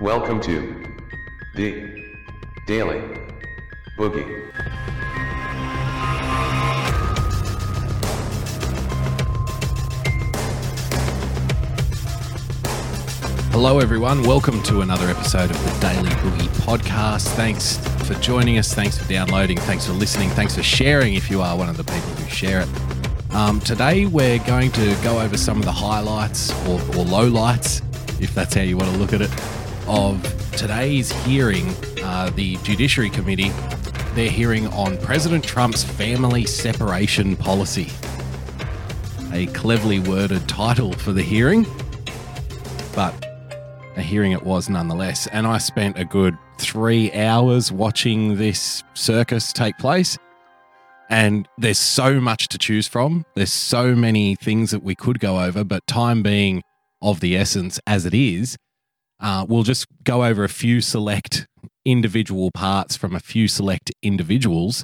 Welcome to the Daily Boogie. Hello everyone, welcome to another episode of the Daily Boogie podcast. Thanks for joining us, thanks for downloading, thanks for listening, thanks for sharing if you are one of the people who share it. Today we're going to go over some of the highlights or lowlights, if that's how you want to look at it, of today's hearing, the Judiciary Committee, their hearing on President Trump's family separation policy. A cleverly worded title for the hearing, but a hearing it was nonetheless. And I spent a good 3 hours watching this circus take place. And there's so much to choose from. There's so many things that we could go over, but time being of the essence as it is, we'll just go over a few select individual parts from a few select individuals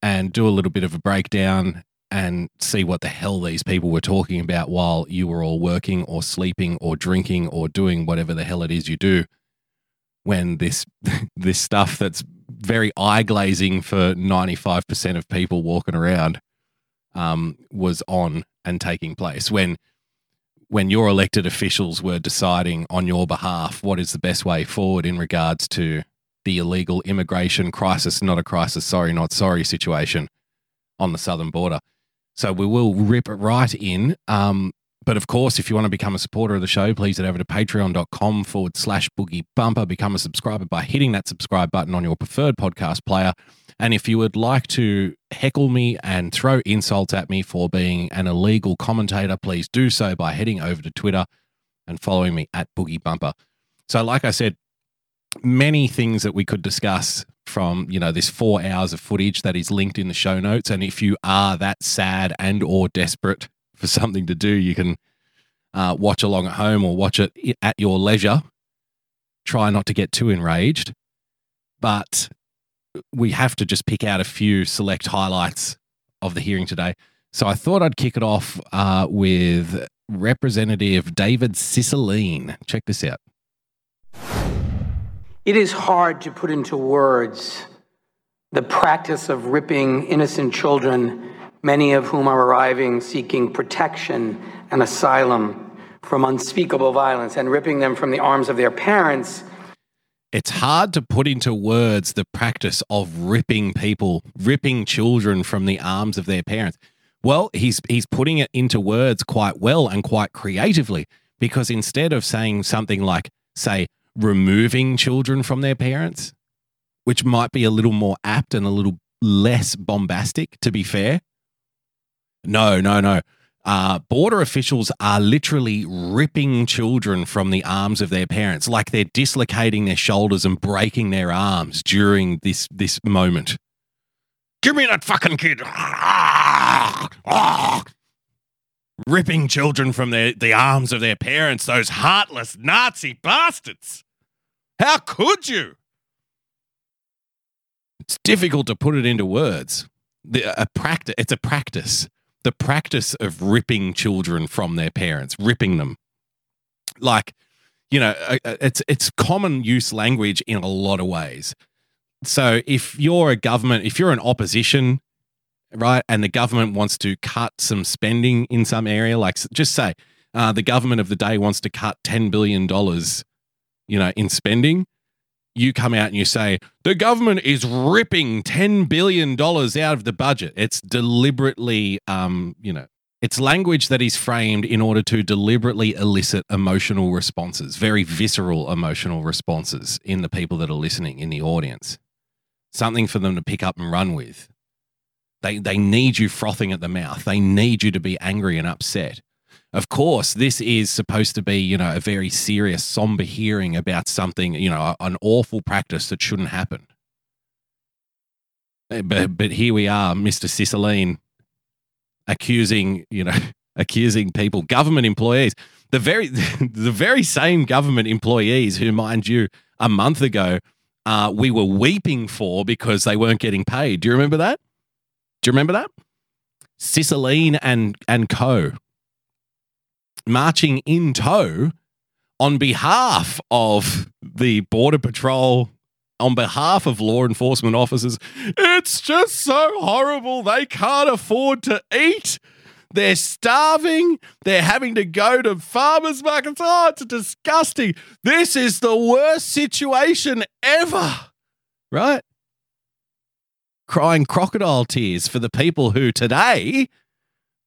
and do a little bit of a breakdown and see what the hell these people were talking about while you were all working or sleeping or drinking or doing whatever the hell it is you do when this stuff that's very eye-glazing for 95% of people walking around was on and taking place. When your elected officials were deciding on your behalf what is the best way forward in regards to the illegal immigration crisis situation on the southern border. So we will rip it right in. But of course, if you want to become a supporter of the show, please head over to patreon.com/BoogieBumper. Become a subscriber by hitting that subscribe button on your preferred podcast player. And if you would like to heckle me and throw insults at me for being an illegal commentator, please do so by heading over to Twitter and following me at BoogieBumper. So like I said, many things that we could discuss from, this 4 hours of footage that is linked in the show notes. And if you are that sad and or desperate for something to do, you can watch along at home or watch it at your leisure. Try not to get too enraged, but we have to just pick out a few select highlights of the hearing today. So I thought I'd kick it off with Representative David Cicilline. Check this out. It is hard to put into words the practice of ripping innocent children, many of whom are arriving seeking protection and asylum from unspeakable violence, and ripping them from the arms of their parents. It's hard to put into words the practice of ripping children from the arms of their parents. Well, he's putting it into words quite well and quite creatively, because instead of saying something like, say, removing children from their parents, which might be a little more apt and a little less bombastic, to be fair. No. Border officials are literally ripping children from the arms of their parents, like they're dislocating their shoulders and breaking their arms during this moment. Give me that fucking kid. Ripping children from the arms of their parents, those heartless Nazi bastards. How could you? It's difficult to put it into words. It's a practice. The practice of ripping children from their parents, ripping them. Like, it's common use language in a lot of ways. So if you're a government, if you're an opposition, right, and the government wants to cut some spending in some area, like just say the government of the day wants to cut $10 billion, in spending, you come out and you say, the government is ripping $10 billion out of the budget. It's deliberately, it's language that is framed in order to deliberately elicit emotional responses, very visceral emotional responses in the people that are listening, in the audience. Something for them to pick up and run with. They need you frothing at the mouth. They need you to be angry and upset. Of course, this is supposed to be, a very serious, somber hearing about something, an awful practice that shouldn't happen. But here we are, Mr. Cicilline, accusing people, government employees, the very same government employees who, mind you, a month ago, we were weeping for because they weren't getting paid. Do you remember that? Cicilline and co. marching in tow on behalf of the Border Patrol, on behalf of law enforcement officers. It's just so horrible. They can't afford to eat. They're starving. They're having to go to farmers markets. Oh, it's disgusting. This is the worst situation ever, right? Crying crocodile tears for the people who today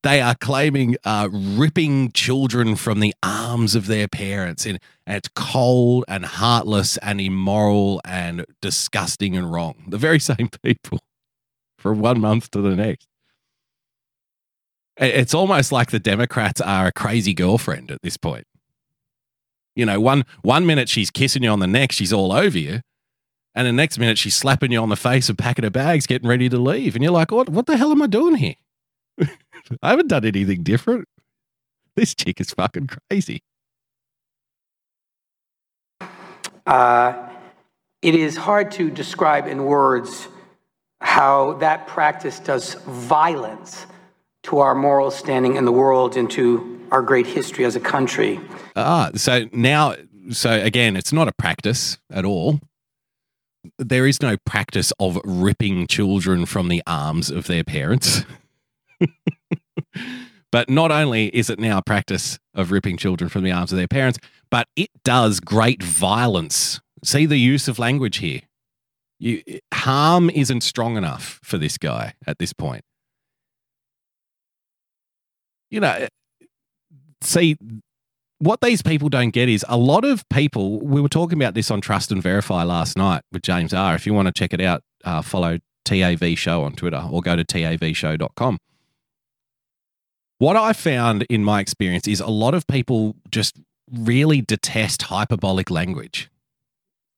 they are claiming ripping children from the arms of their parents. And it's cold and heartless and immoral and disgusting and wrong. The very same people from one month to the next. It's almost like the Democrats are a crazy girlfriend at this point. You know, one minute she's kissing you on the neck, she's all over you. And the next minute she's slapping you on the face and packing her bags, getting ready to leave. And you're like, what the hell am I doing here? I haven't done anything different. This chick is fucking crazy. It is hard to describe in words how that practice does violence to our moral standing in the world and to our great history as a country. So again, it's not a practice at all. There is no practice of ripping children from the arms of their parents. But not only is it now a practice of ripping children from the arms of their parents, but it does great violence. See the use of language here. Harm isn't strong enough for this guy at this point. You know, see, what these people don't get is a lot of people, we were talking about this on Trust and Verify last night with James R. If you want to check it out, follow TAV Show on Twitter or go to tavshow.com. What I found in my experience is a lot of people just really detest hyperbolic language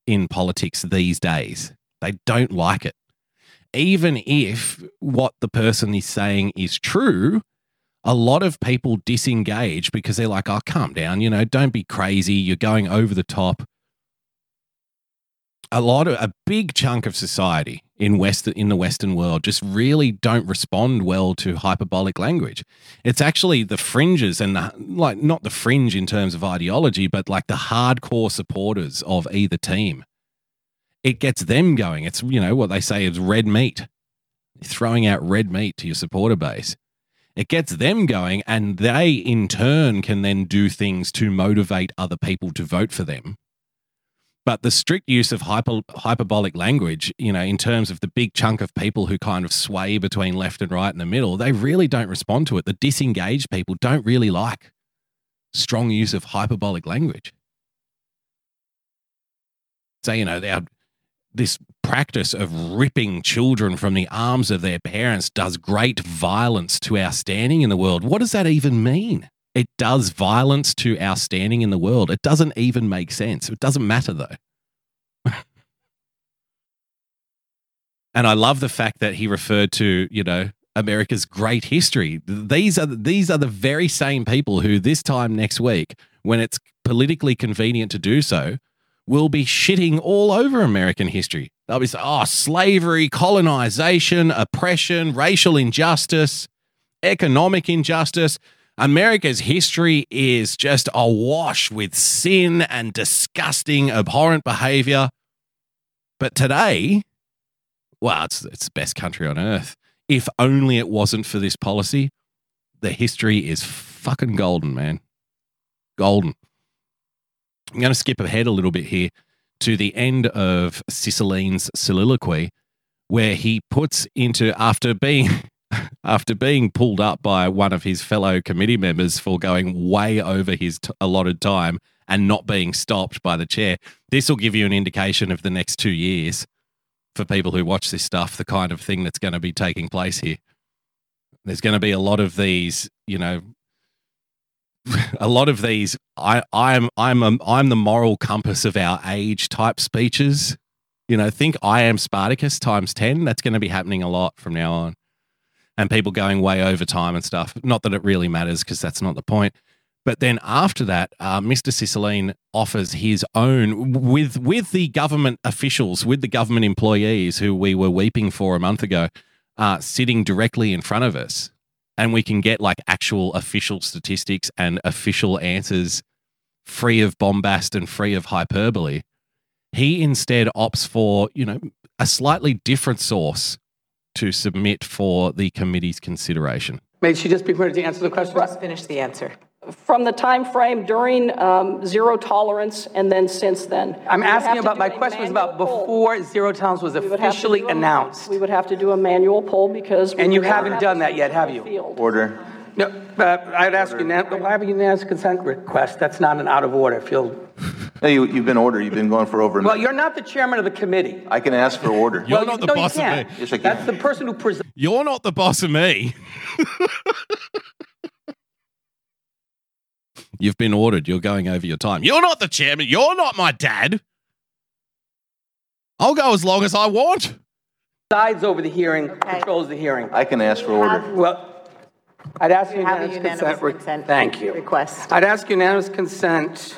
in politics these days. They don't like it. Even if what the person is saying is true, a lot of people disengage because they're like, oh, calm down, you know, don't be crazy. You're going over the top. A big chunk of society in the Western world just really don't respond well to hyperbolic language. It's actually the fringes and not the fringe in terms of ideology, but like the hardcore supporters of either team. It gets them going. It's, you know, what they say is red meat. You're throwing out red meat to your supporter base. It gets them going, and they in turn can then do things to motivate other people to vote for them. But the strict use of hyperbolic language, you know, in terms of the big chunk of people who kind of sway between left and right in the middle, they really don't respond to it. The disengaged people don't really like strong use of hyperbolic language. So, you know, this practice of ripping children from the arms of their parents does great violence to our standing in the world. What does that even mean? It does violence to our standing in the world. It doesn't even make sense. It doesn't matter, though. And I love the fact that he referred to, you know, America's great history. These are the very same people who this time next week, when it's politically convenient to do so, will be shitting all over American history. They'll be saying, oh, slavery, colonization, oppression, racial injustice, economic injustice. America's history is just awash with sin and disgusting, abhorrent behavior. But today, well, it's the best country on earth. If only it wasn't for this policy, the history is fucking golden, man. Golden. I'm going to skip ahead a little bit here to the end of Cicilline's soliloquy, where he puts into, after being pulled up by one of his fellow committee members for going way over his allotted time and not being stopped by the chair. This will give you an indication of the next 2 years for people who watch this stuff, the kind of thing that's going to be taking place here. There's going to be a lot of these, you know, I'm the moral compass of our age type speeches. You know, think I am Spartacus times 10. That's going to be happening a lot from now on. And people going way over time and stuff. Not that it really matters because that's not the point. But then after that, Mr. Cicilline offers his own with the government officials, with the government employees who we were weeping for a month ago, sitting directly in front of us. And we can get like actual official statistics and official answers free of bombast and free of hyperbole. He instead opts for, you know, a slightly different source to submit for the committee's consideration. May she just be permitted to answer the question? Let's finish the answer. From the time frame during zero tolerance and then since then. I'm asking about, my question was about before zero tolerance was officially announced. We would have to do a manual poll because... And you haven't done that yet, have you? Order. No, I'd ask you, why have you asked a consent request? That's not an out of order. No, you've been ordered. You've been going for over... Well, you're not the chairman of the committee. I can ask for order. You're not the boss of me. Yes, I can. That's the person who... You're not the boss of me. You've been ordered. You're going over your time. You're not the chairman. You're not my dad. I'll go as long as I want. Decides over the hearing, controls the hearing. I can ask for order. Well, I'd ask unanimous consent. Thank you. Request. I'd ask unanimous consent.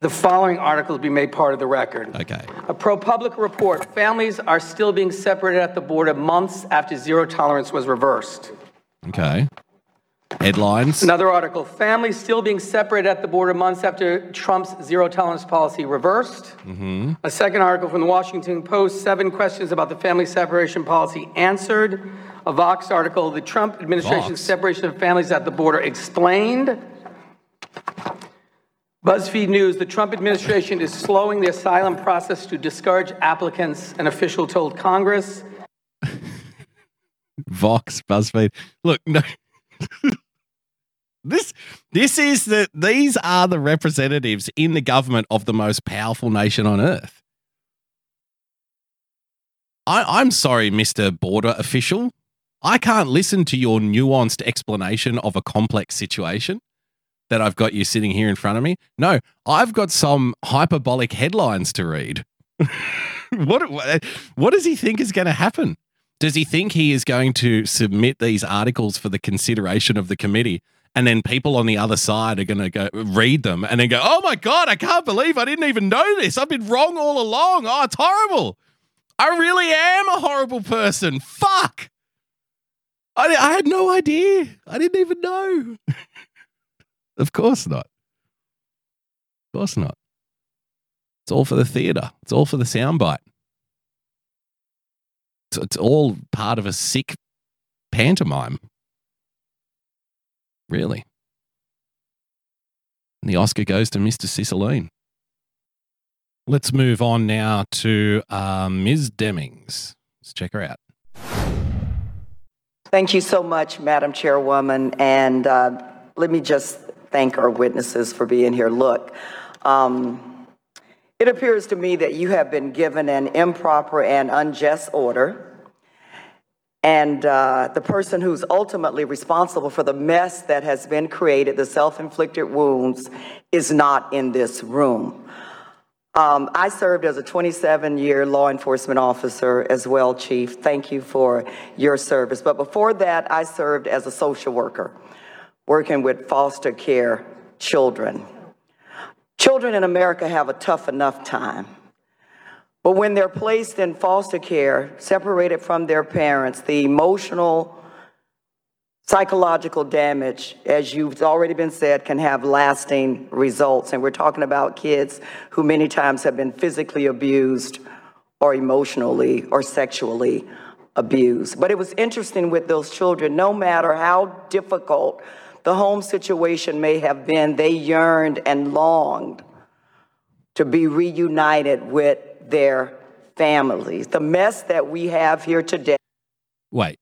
The following articles be made part of the record. Okay. A ProPublica report. Families are still being separated at the border months after zero tolerance was reversed. Okay. Headlines. Another article. Families still being separated at the border months after Trump's zero-tolerance policy reversed. Mm-hmm. A second article from the Washington Post, 7 questions about the family separation policy answered. A Vox article, the Trump administration's separation of families at the border explained. BuzzFeed News, the Trump administration is slowing the asylum process to discourage applicants, an official told Congress. Vox, BuzzFeed. Look, no... This is the these are the representatives in the government of the most powerful nation on earth. I'm sorry, Mr. Border official. I can't listen to your nuanced explanation of a complex situation that I've got you sitting here in front of me. No, I've got some hyperbolic headlines to read. What does he think is going to happen? Does he think he is going to submit these articles for the consideration of the committee and then people on the other side are going to go read them and then go, oh my God, I can't believe I didn't even know this. I've been wrong all along. Oh, it's horrible. I really am a horrible person. Fuck. I had no idea. I didn't even know. Of course not. Of course not. It's all for the theater. It's all for the soundbite. It's all part of a sick pantomime. Really. And the Oscar goes to Mr. Cicilline. Let's move on now to Ms. Demings. Let's check her out. Thank you so much, Madam Chairwoman. And let me just thank our witnesses for being here. Look, it appears to me that you have been given an improper and unjust order, and the person who's ultimately responsible for the mess that has been created, the self-inflicted wounds, is not in this room. I served as a 27-year law enforcement officer as well, Chief. Thank you for your service. But before that, I served as a social worker, working with foster care children. Children in America have a tough enough time, but when they're placed in foster care, separated from their parents, the emotional, psychological damage, as you've already been said, can have lasting results. And we're talking about kids who many times have been physically abused or emotionally or sexually abused. But it was interesting with those children, no matter how difficult the home situation may have been, they yearned and longed to be reunited with their families. The mess that we have here today. Wait.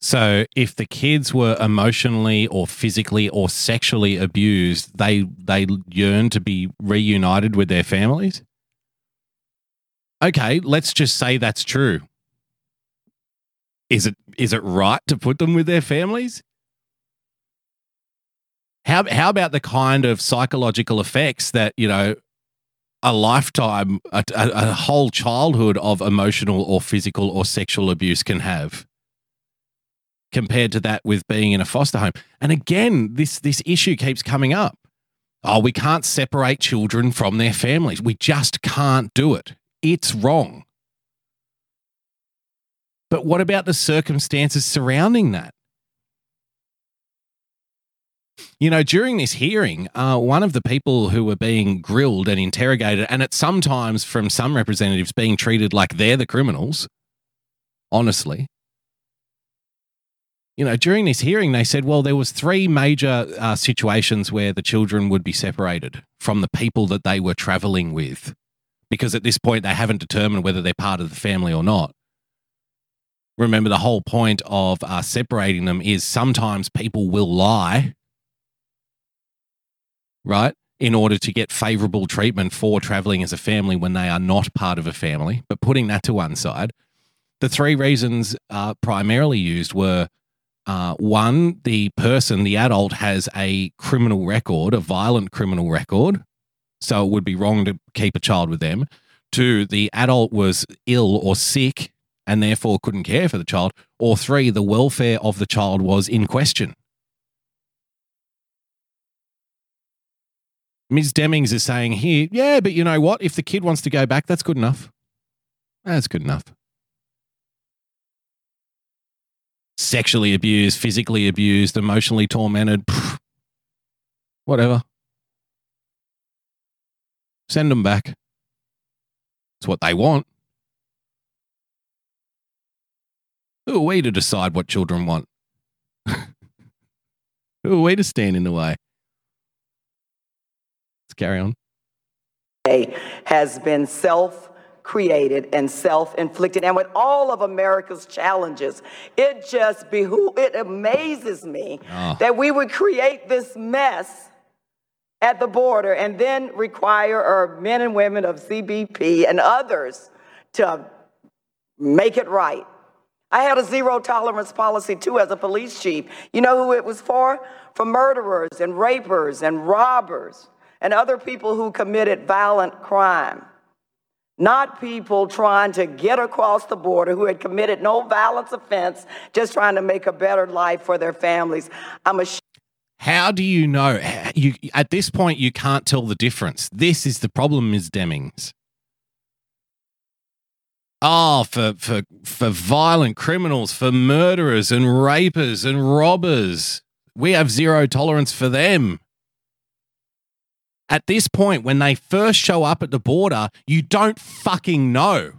So if the kids were emotionally or physically or sexually abused, they yearned to be reunited with their families? Okay, let's just say that's true. Is it right to put them with their families? How about the kind of psychological effects that, you know, a lifetime, a whole childhood of emotional or physical or sexual abuse can have compared to that with being in a foster home? And again, this issue keeps coming up. Oh, we can't separate children from their families. We just can't do it. It's wrong. But what about the circumstances surrounding that? You know, during this hearing, one of the people who were being grilled and interrogated, and at sometimes from some representatives being treated like they're the criminals, honestly, you know, during this hearing, they said, well, there was three major situations where the children would be separated from the people that they were traveling with, because at this point they haven't determined whether they're part of the family or not. Remember, the whole point of separating them is sometimes people will lie, right, in order to get favourable treatment for travelling as a family when they are not part of a family. But putting that to one side, the three reasons primarily used were, one, the person, the adult, has a criminal record, a violent criminal record, so it would be wrong to keep a child with them. Two, the adult was ill or sick and therefore couldn't care for the child. Or three, the welfare of the child was in question. Ms. Demings is saying here, yeah, but you know what? If the kid wants to go back, that's good enough. That's good enough. Sexually abused, physically abused, emotionally tormented, whatever. Send them back. It's what they want. Who are we to decide what children want? Who are we to stand in the way? Let's carry on. Has been self-created and self-inflicted, and with all of America's challenges, it amazes me that we would create this mess at the border and then require our men and women of CBP and others to make it right. I had a zero tolerance policy too as a police chief. You know who it was for? For murderers and rapers and robbers and other people who committed violent crime. Not people trying to get across the border who had committed no violence offense, just trying to make a better life for their families. How do you know? You, at this point, you can't tell the difference. This is the problem, Ms. Demings. Oh, for violent criminals, for murderers and rapers and robbers. We have zero tolerance for them. At this point, when they first show up at the border, you don't fucking know.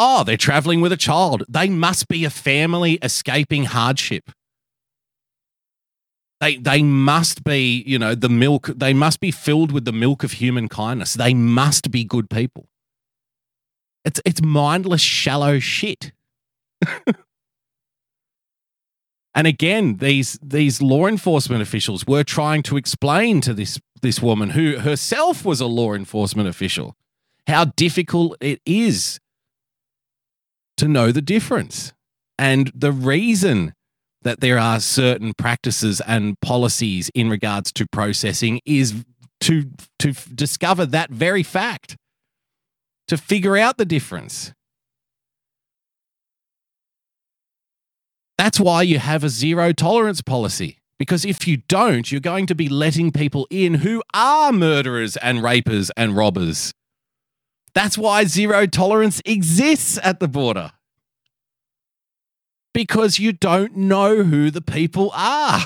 Oh, they're traveling with a child. They must be a family escaping hardship. They must be, you know, the milk. They must be filled with the milk of human kindness. They must be good people. It's mindless, shallow shit. And again, these law enforcement officials were trying to explain to this woman, who herself was a law enforcement official, how difficult it is to know the difference. And the reason that there are certain practices and policies in regards to processing is to discover that very fact, to figure out the difference. That's why you have a zero tolerance policy, because if you don't, you're going to be letting people in who are murderers and rapers and robbers. That's why zero tolerance exists at the border. Because you don't know who the people are.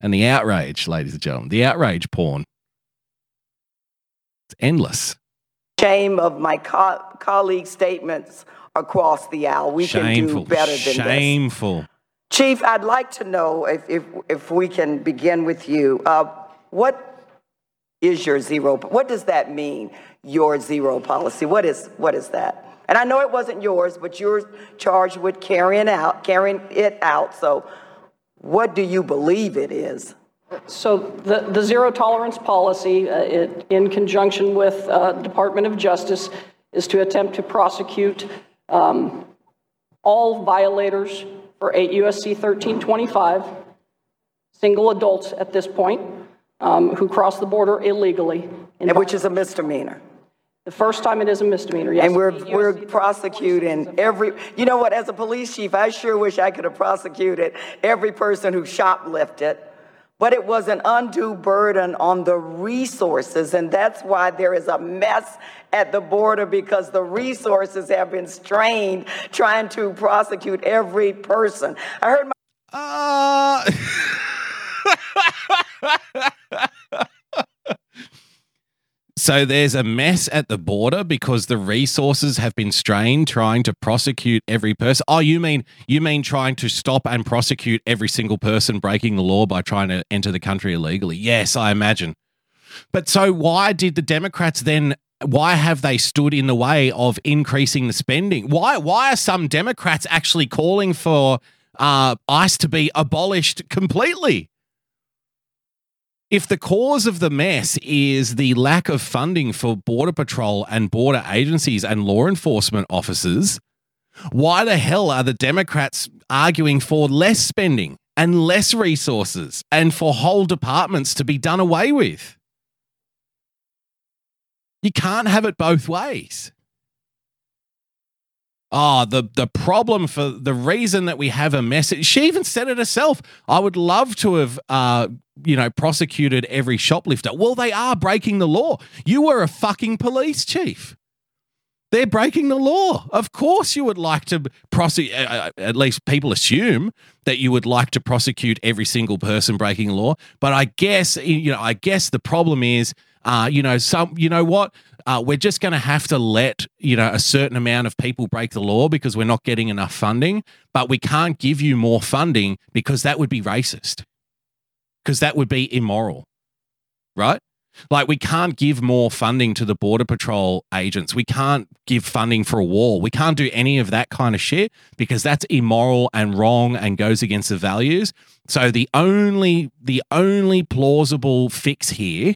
And the outrage, ladies and gentlemen, the outrage porn. It's endless. Shame of my colleague's statements across the aisle. We can do better than this. Shameful. Chief, I'd like to know if we can begin with you. What is your zero? What does that mean, your zero policy? What is that? And I know it wasn't yours, but you're charged with carrying it out. So what do you believe it is? So the zero tolerance policy, in conjunction with Department of Justice, is to attempt to prosecute all violators for 8 U.S.C. 1325, single adults at this point, who cross the border illegally. And which is a misdemeanor. The first time it is a misdemeanor, yes. And we're prosecuting every, you know what, as a police chief, I sure wish I could have prosecuted every person who shoplifted, but it was an undue burden on the resources. And that's why there is a mess at the border, because the resources have been strained trying to prosecute every person. I heard my... So there's a mess at the border because the resources have been strained trying to prosecute every person. Oh, you mean trying to stop and prosecute every single person breaking the law by trying to enter the country illegally? Yes, I imagine. But so why did the Democrats then, why have they stood in the way of increasing the spending? Why are some Democrats actually calling for ICE to be abolished completely? If the cause of the mess is the lack of funding for Border Patrol and border agencies and law enforcement officers, why the hell are the Democrats arguing for less spending and less resources and for whole departments to be done away with? You can't have it both ways. Oh, the problem for the reason that we have a mess. She even said it herself. I would love to have, prosecuted every shoplifter. Well, they are breaking the law. You were a fucking police chief. They're breaking the law. Of course you would like to prosecute, at least people assume that you would like to prosecute every single person breaking the law. But I guess the problem is, we're just going to have to let, a certain amount of people break the law because we're not getting enough funding, but we can't give you more funding because that would be racist, because that would be immoral, right? Like, we can't give more funding to the Border Patrol agents. We can't give funding for a wall. We can't do any of that kind of shit because that's immoral and wrong and goes against the values. So the only plausible fix here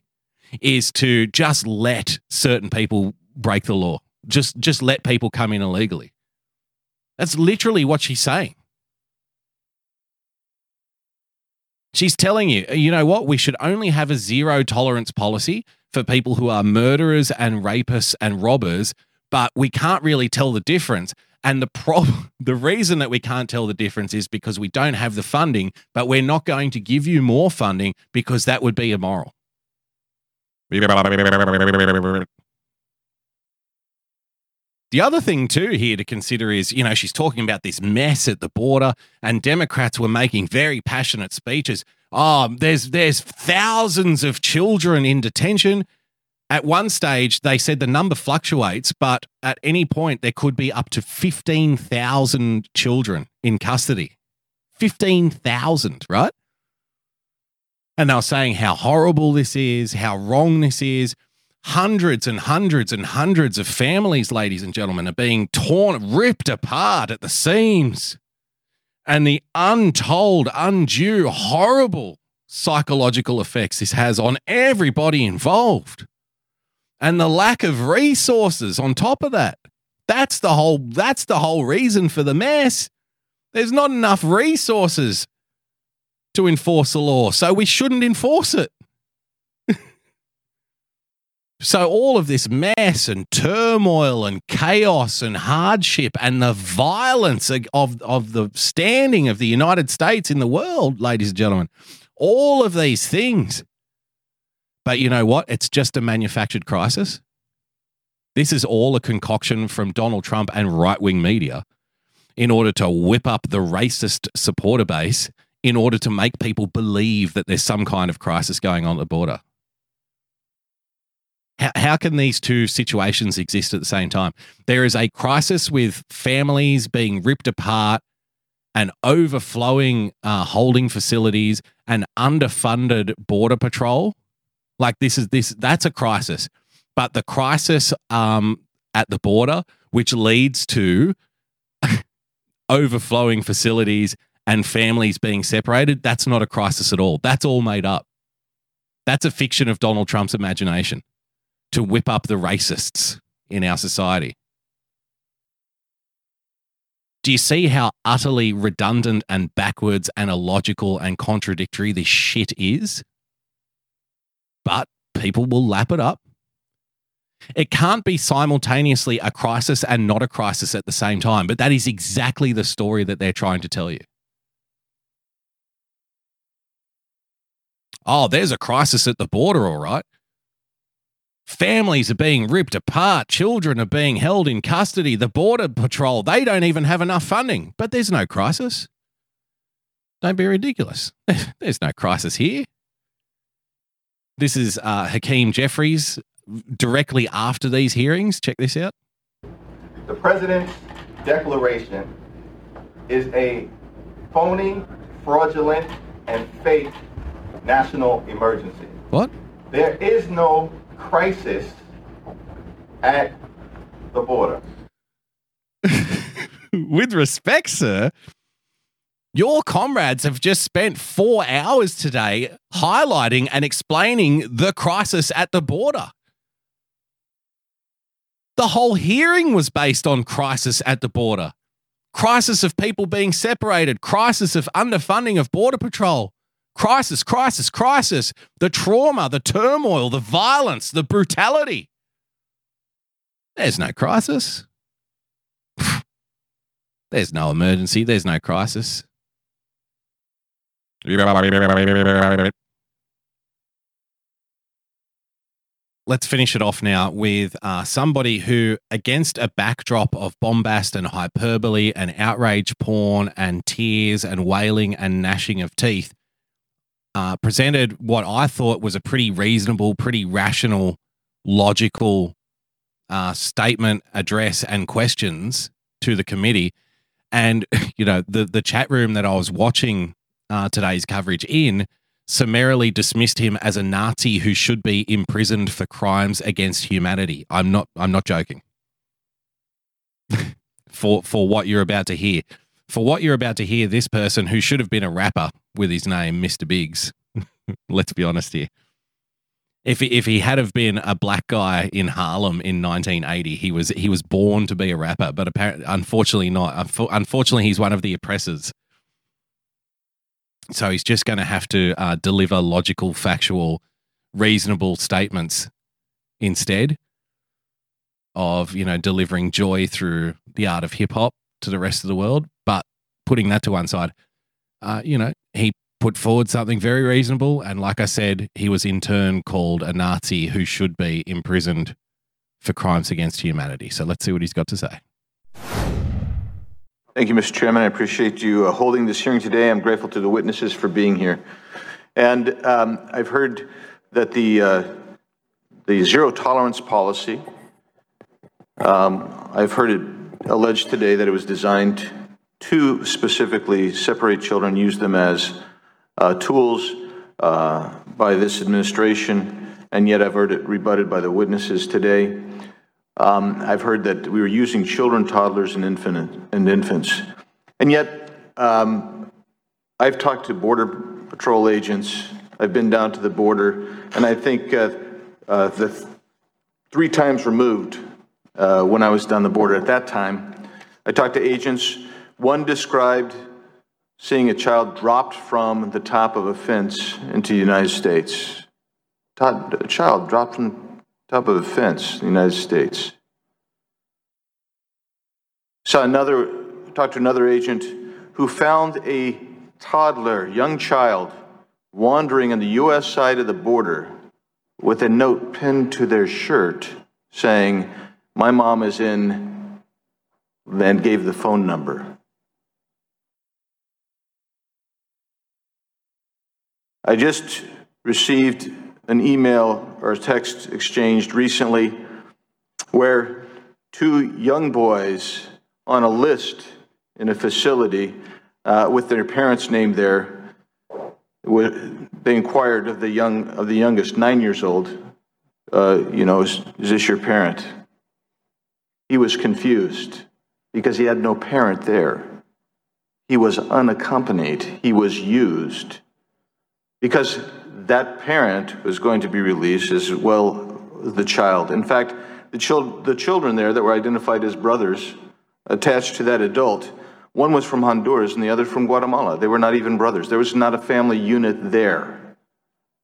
is to just let certain people break the law. Just let people come in illegally. That's literally what she's saying. She's telling you, you know what? We should only have a zero tolerance policy for people who are murderers and rapists and robbers, but we can't really tell the difference. And the reason that we can't tell the difference is because we don't have the funding, but we're not going to give you more funding because that would be immoral. The other thing too here to consider is, she's talking about this mess at the border, and Democrats were making very passionate speeches. Oh, there's thousands of children in detention. At one stage, they said the number fluctuates, but at any point there could be up to 15,000 children in custody. 15,000, right? And they were saying how horrible this is, how wrong this is. Hundreds and hundreds and hundreds of families, ladies and gentlemen, are being ripped apart at the seams. And the untold, undue, horrible psychological effects this has on everybody involved. And the lack of resources on top of that. That's the whole reason for the mess. There's not enough resources to enforce the law, so we shouldn't enforce it. So all of this mess and turmoil and chaos and hardship and the violence of the standing of the United States in the world, ladies and gentlemen, all of these things. But you know what? It's just a manufactured crisis. This is all a concoction from Donald Trump and right-wing media in order to whip up the racist supporter base in order to make people believe that there's some kind of crisis going on at the border. How can these two situations exist at the same time? There is a crisis with families being ripped apart and overflowing holding facilities and underfunded border patrol. Like, that's a crisis. But the crisis at the border, which leads to overflowing facilities and families being separated, that's not a crisis at all. That's all made up. That's a fiction of Donald Trump's imagination to whip up the racists in our society. Do you see how utterly redundant and backwards and illogical and contradictory this shit is? But people will lap it up. It can't be simultaneously a crisis and not a crisis at the same time, but that is exactly the story that they're trying to tell you. oh, there's a crisis at the border, all right. Families are being ripped apart. Children are being held in custody. The Border Patrol, they don't even have enough funding. But there's no crisis. Don't be ridiculous. There's no crisis here. This is Hakeem Jeffries directly after these hearings. Check this out. The president's declaration is a phony, fraudulent, and fake national emergency. What? There is no crisis at the border. With respect, sir, your comrades have just spent 4 hours today highlighting and explaining the crisis at the border. The whole hearing was based on crisis at the border. Crisis of people being separated. Crisis of underfunding of Border Patrol. Crisis, crisis, crisis. The trauma, the turmoil, the violence, the brutality. There's no crisis. There's no emergency. There's no crisis. Let's finish it off now with somebody who, against a backdrop of bombast and hyperbole and outrage porn and tears and wailing and gnashing of teeth, presented what I thought was a pretty reasonable, pretty rational, logical statement, address, and questions to the committee. And, you know, the chat room that I was watching today's coverage in summarily dismissed him as a Nazi who should be imprisoned for crimes against humanity. I'm not joking. for what you're about to hear. For what you're about to hear, this person who should have been a rapper with his name, Mr. Biggs, let's be honest here. If he had have been a black guy in Harlem in 1980, he was born to be a rapper, but apparently, unfortunately not. Unfortunately, he's one of the oppressors. So he's just going to have to deliver logical, factual, reasonable statements instead of, you know, delivering joy through the art of hip hop to the rest of the world. But putting that to one side, you know, he put forward something very reasonable. And like I said, he was in turn called a Nazi who should be imprisoned for crimes against humanity. So let's see what he's got to say. Thank you, Mr. Chairman. I appreciate you holding this hearing today. I'm grateful to the witnesses for being here. And I've heard that the zero tolerance policy, I've heard it alleged today that it was designed to specifically separate children, use them as tools by this administration, and yet I've heard it rebutted by the witnesses today. I've heard that we were using children, toddlers, and infants. And yet, I've talked to Border Patrol agents. I've been down to the border, and I think the three times removed when I was down the border at that time, I talked to agents. One described seeing a child dropped from the top of a fence into the United States. A child dropped from top of a fence in the United States. Talked to another agent who found a toddler, young child, wandering on the U.S. side of the border with a note pinned to their shirt saying, "My mom is in," and gave the phone number. I just received an email or a text exchanged recently where two young boys on a list in a facility with their parents' name there, they inquired of the youngest, 9 years old, you know, is this your parent? He was confused because he had no parent there. He was unaccompanied. He was used because that parent was going to be released as well as the child. In fact, the children there that were identified as brothers attached to that adult, one was from Honduras and the other from Guatemala. They were not even brothers. There was not a family unit there.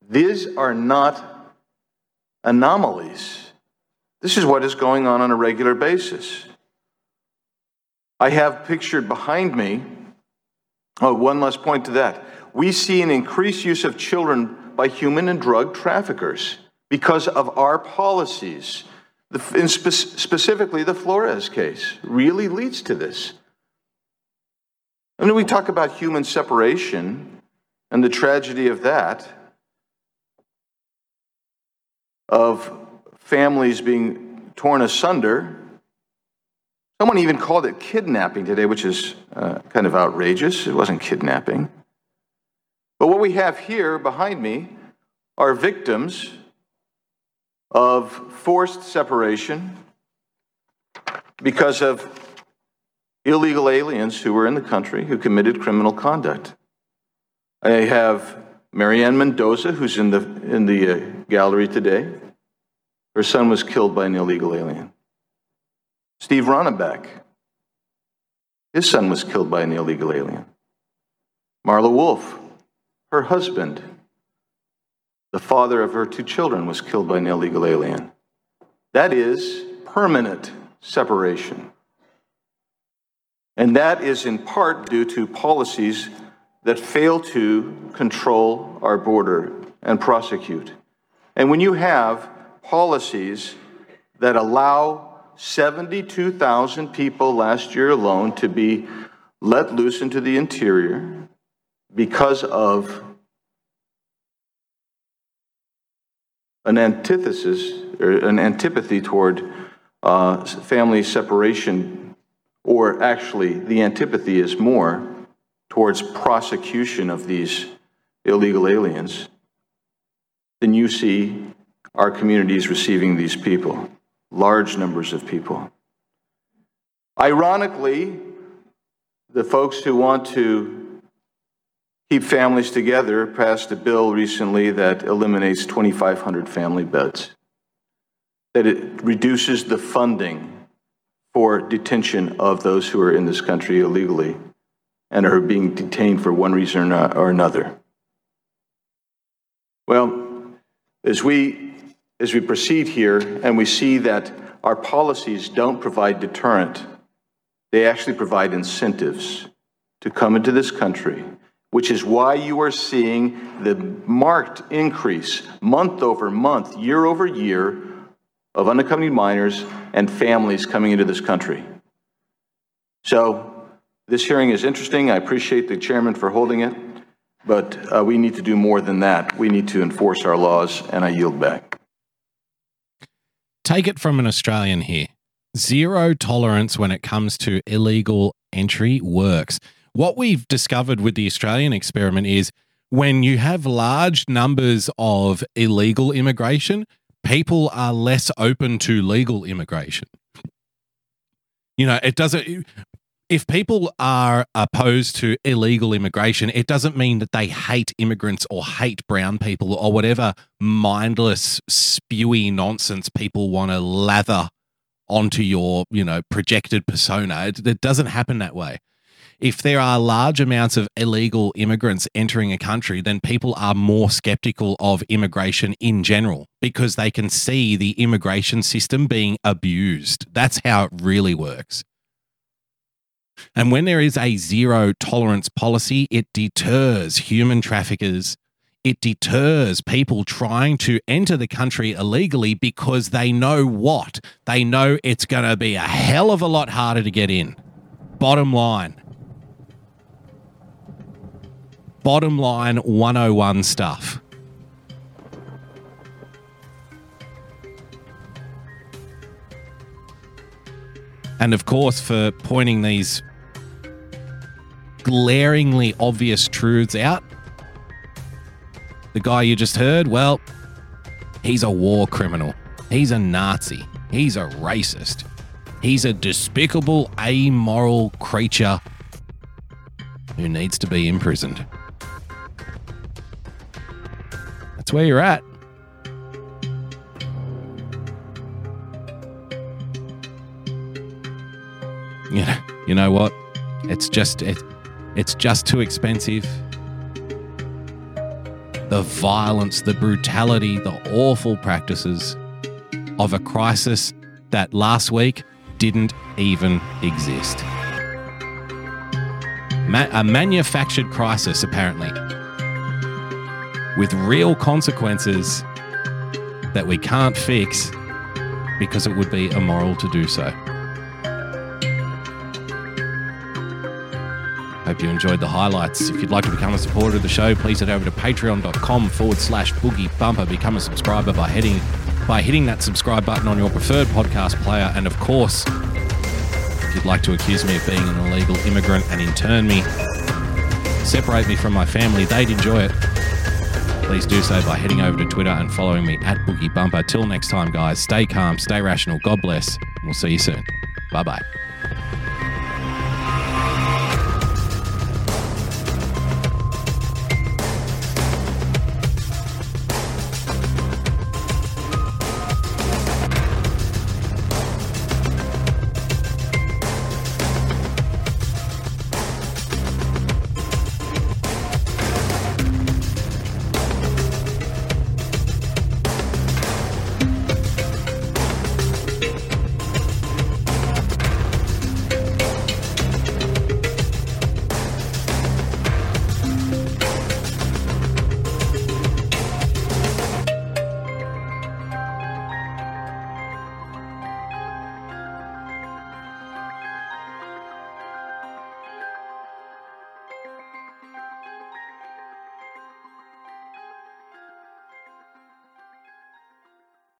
These are not anomalies. This is what is going on a regular basis. I have pictured behind me, one last point to that. We see an increased use of children by human and drug traffickers because of our policies. Specifically, the Flores case really leads to this. And then we talk about human separation and the tragedy of that, of families being torn asunder. Someone even called it kidnapping today, which is kind of outrageous. It wasn't kidnapping. But what we have here behind me are victims of forced separation because of illegal aliens who were in the country who committed criminal conduct. I have Marianne Mendoza, who's in the gallery today. Her son was killed by an illegal alien. Steve Ronnebeck, his son was killed by an illegal alien. Marla Wolf, her husband, the father of her two children, was killed by an illegal alien. That is permanent separation. And that is in part due to policies that fail to control our border and prosecute. And when you have policies that allow 72,000 people last year alone to be let loose into the interior because of an antithesis or an antipathy toward family separation, or actually the antipathy is more towards prosecution of these illegal aliens, then you see our communities receiving these people, large numbers of people. Ironically, the folks who want to keep families together passed a bill recently that eliminates 2,500 family beds, that it reduces the funding for detention of those who are in this country illegally and are being detained for one reason or another. Well, as we proceed here and we see that our policies don't provide deterrent, they actually provide incentives to come into this country, which is why you are seeing the marked increase month over month, year over year, of unaccompanied minors and families coming into this country. So, this hearing is interesting. I appreciate the chairman for holding it, but we need to do more than that. We need to enforce our laws, and I yield back. Take it from an Australian here. Zero tolerance when it comes to illegal entry works. What we've discovered with the Australian experiment is when you have large numbers of illegal immigration, people are less open to legal immigration. You know, it doesn't... If people are opposed to illegal immigration, it doesn't mean that they hate immigrants or hate brown people or whatever mindless, spewy nonsense people want to lather onto your, you know, projected persona. It doesn't happen that way. If there are large amounts of illegal immigrants entering a country, then people are more skeptical of immigration in general because they can see the immigration system being abused. That's how it really works. And when there is a zero tolerance policy, it deters human traffickers. It deters people trying to enter the country illegally because they know what? They know it's going to be a hell of a lot harder to get in. Bottom line. Bottom line 101 stuff. And of course, for pointing these glaringly obvious truths out, the guy you just heard, well, he's a war criminal. He's a Nazi. He's a racist. He's a despicable, amoral creature who needs to be imprisoned. That's where you're at. You know what? It's just too expensive. The violence, the brutality, the awful practices of a crisis that last week didn't even exist. A manufactured crisis, apparently. with real consequences that we can't fix because it would be immoral to do so. Hope you enjoyed the highlights. If you'd like to become a supporter of the show, please head over to patreon.com/BoogieBumper. Become a subscriber by hitting that subscribe button on your preferred podcast player. And of course, if you'd like to accuse me of being an illegal immigrant and intern me, separate me from my family, they'd enjoy it. Please do so by heading over to Twitter and following me at BoogieBumper. Till next time, guys, stay calm, stay rational, God bless, and we'll see you soon. Bye-bye.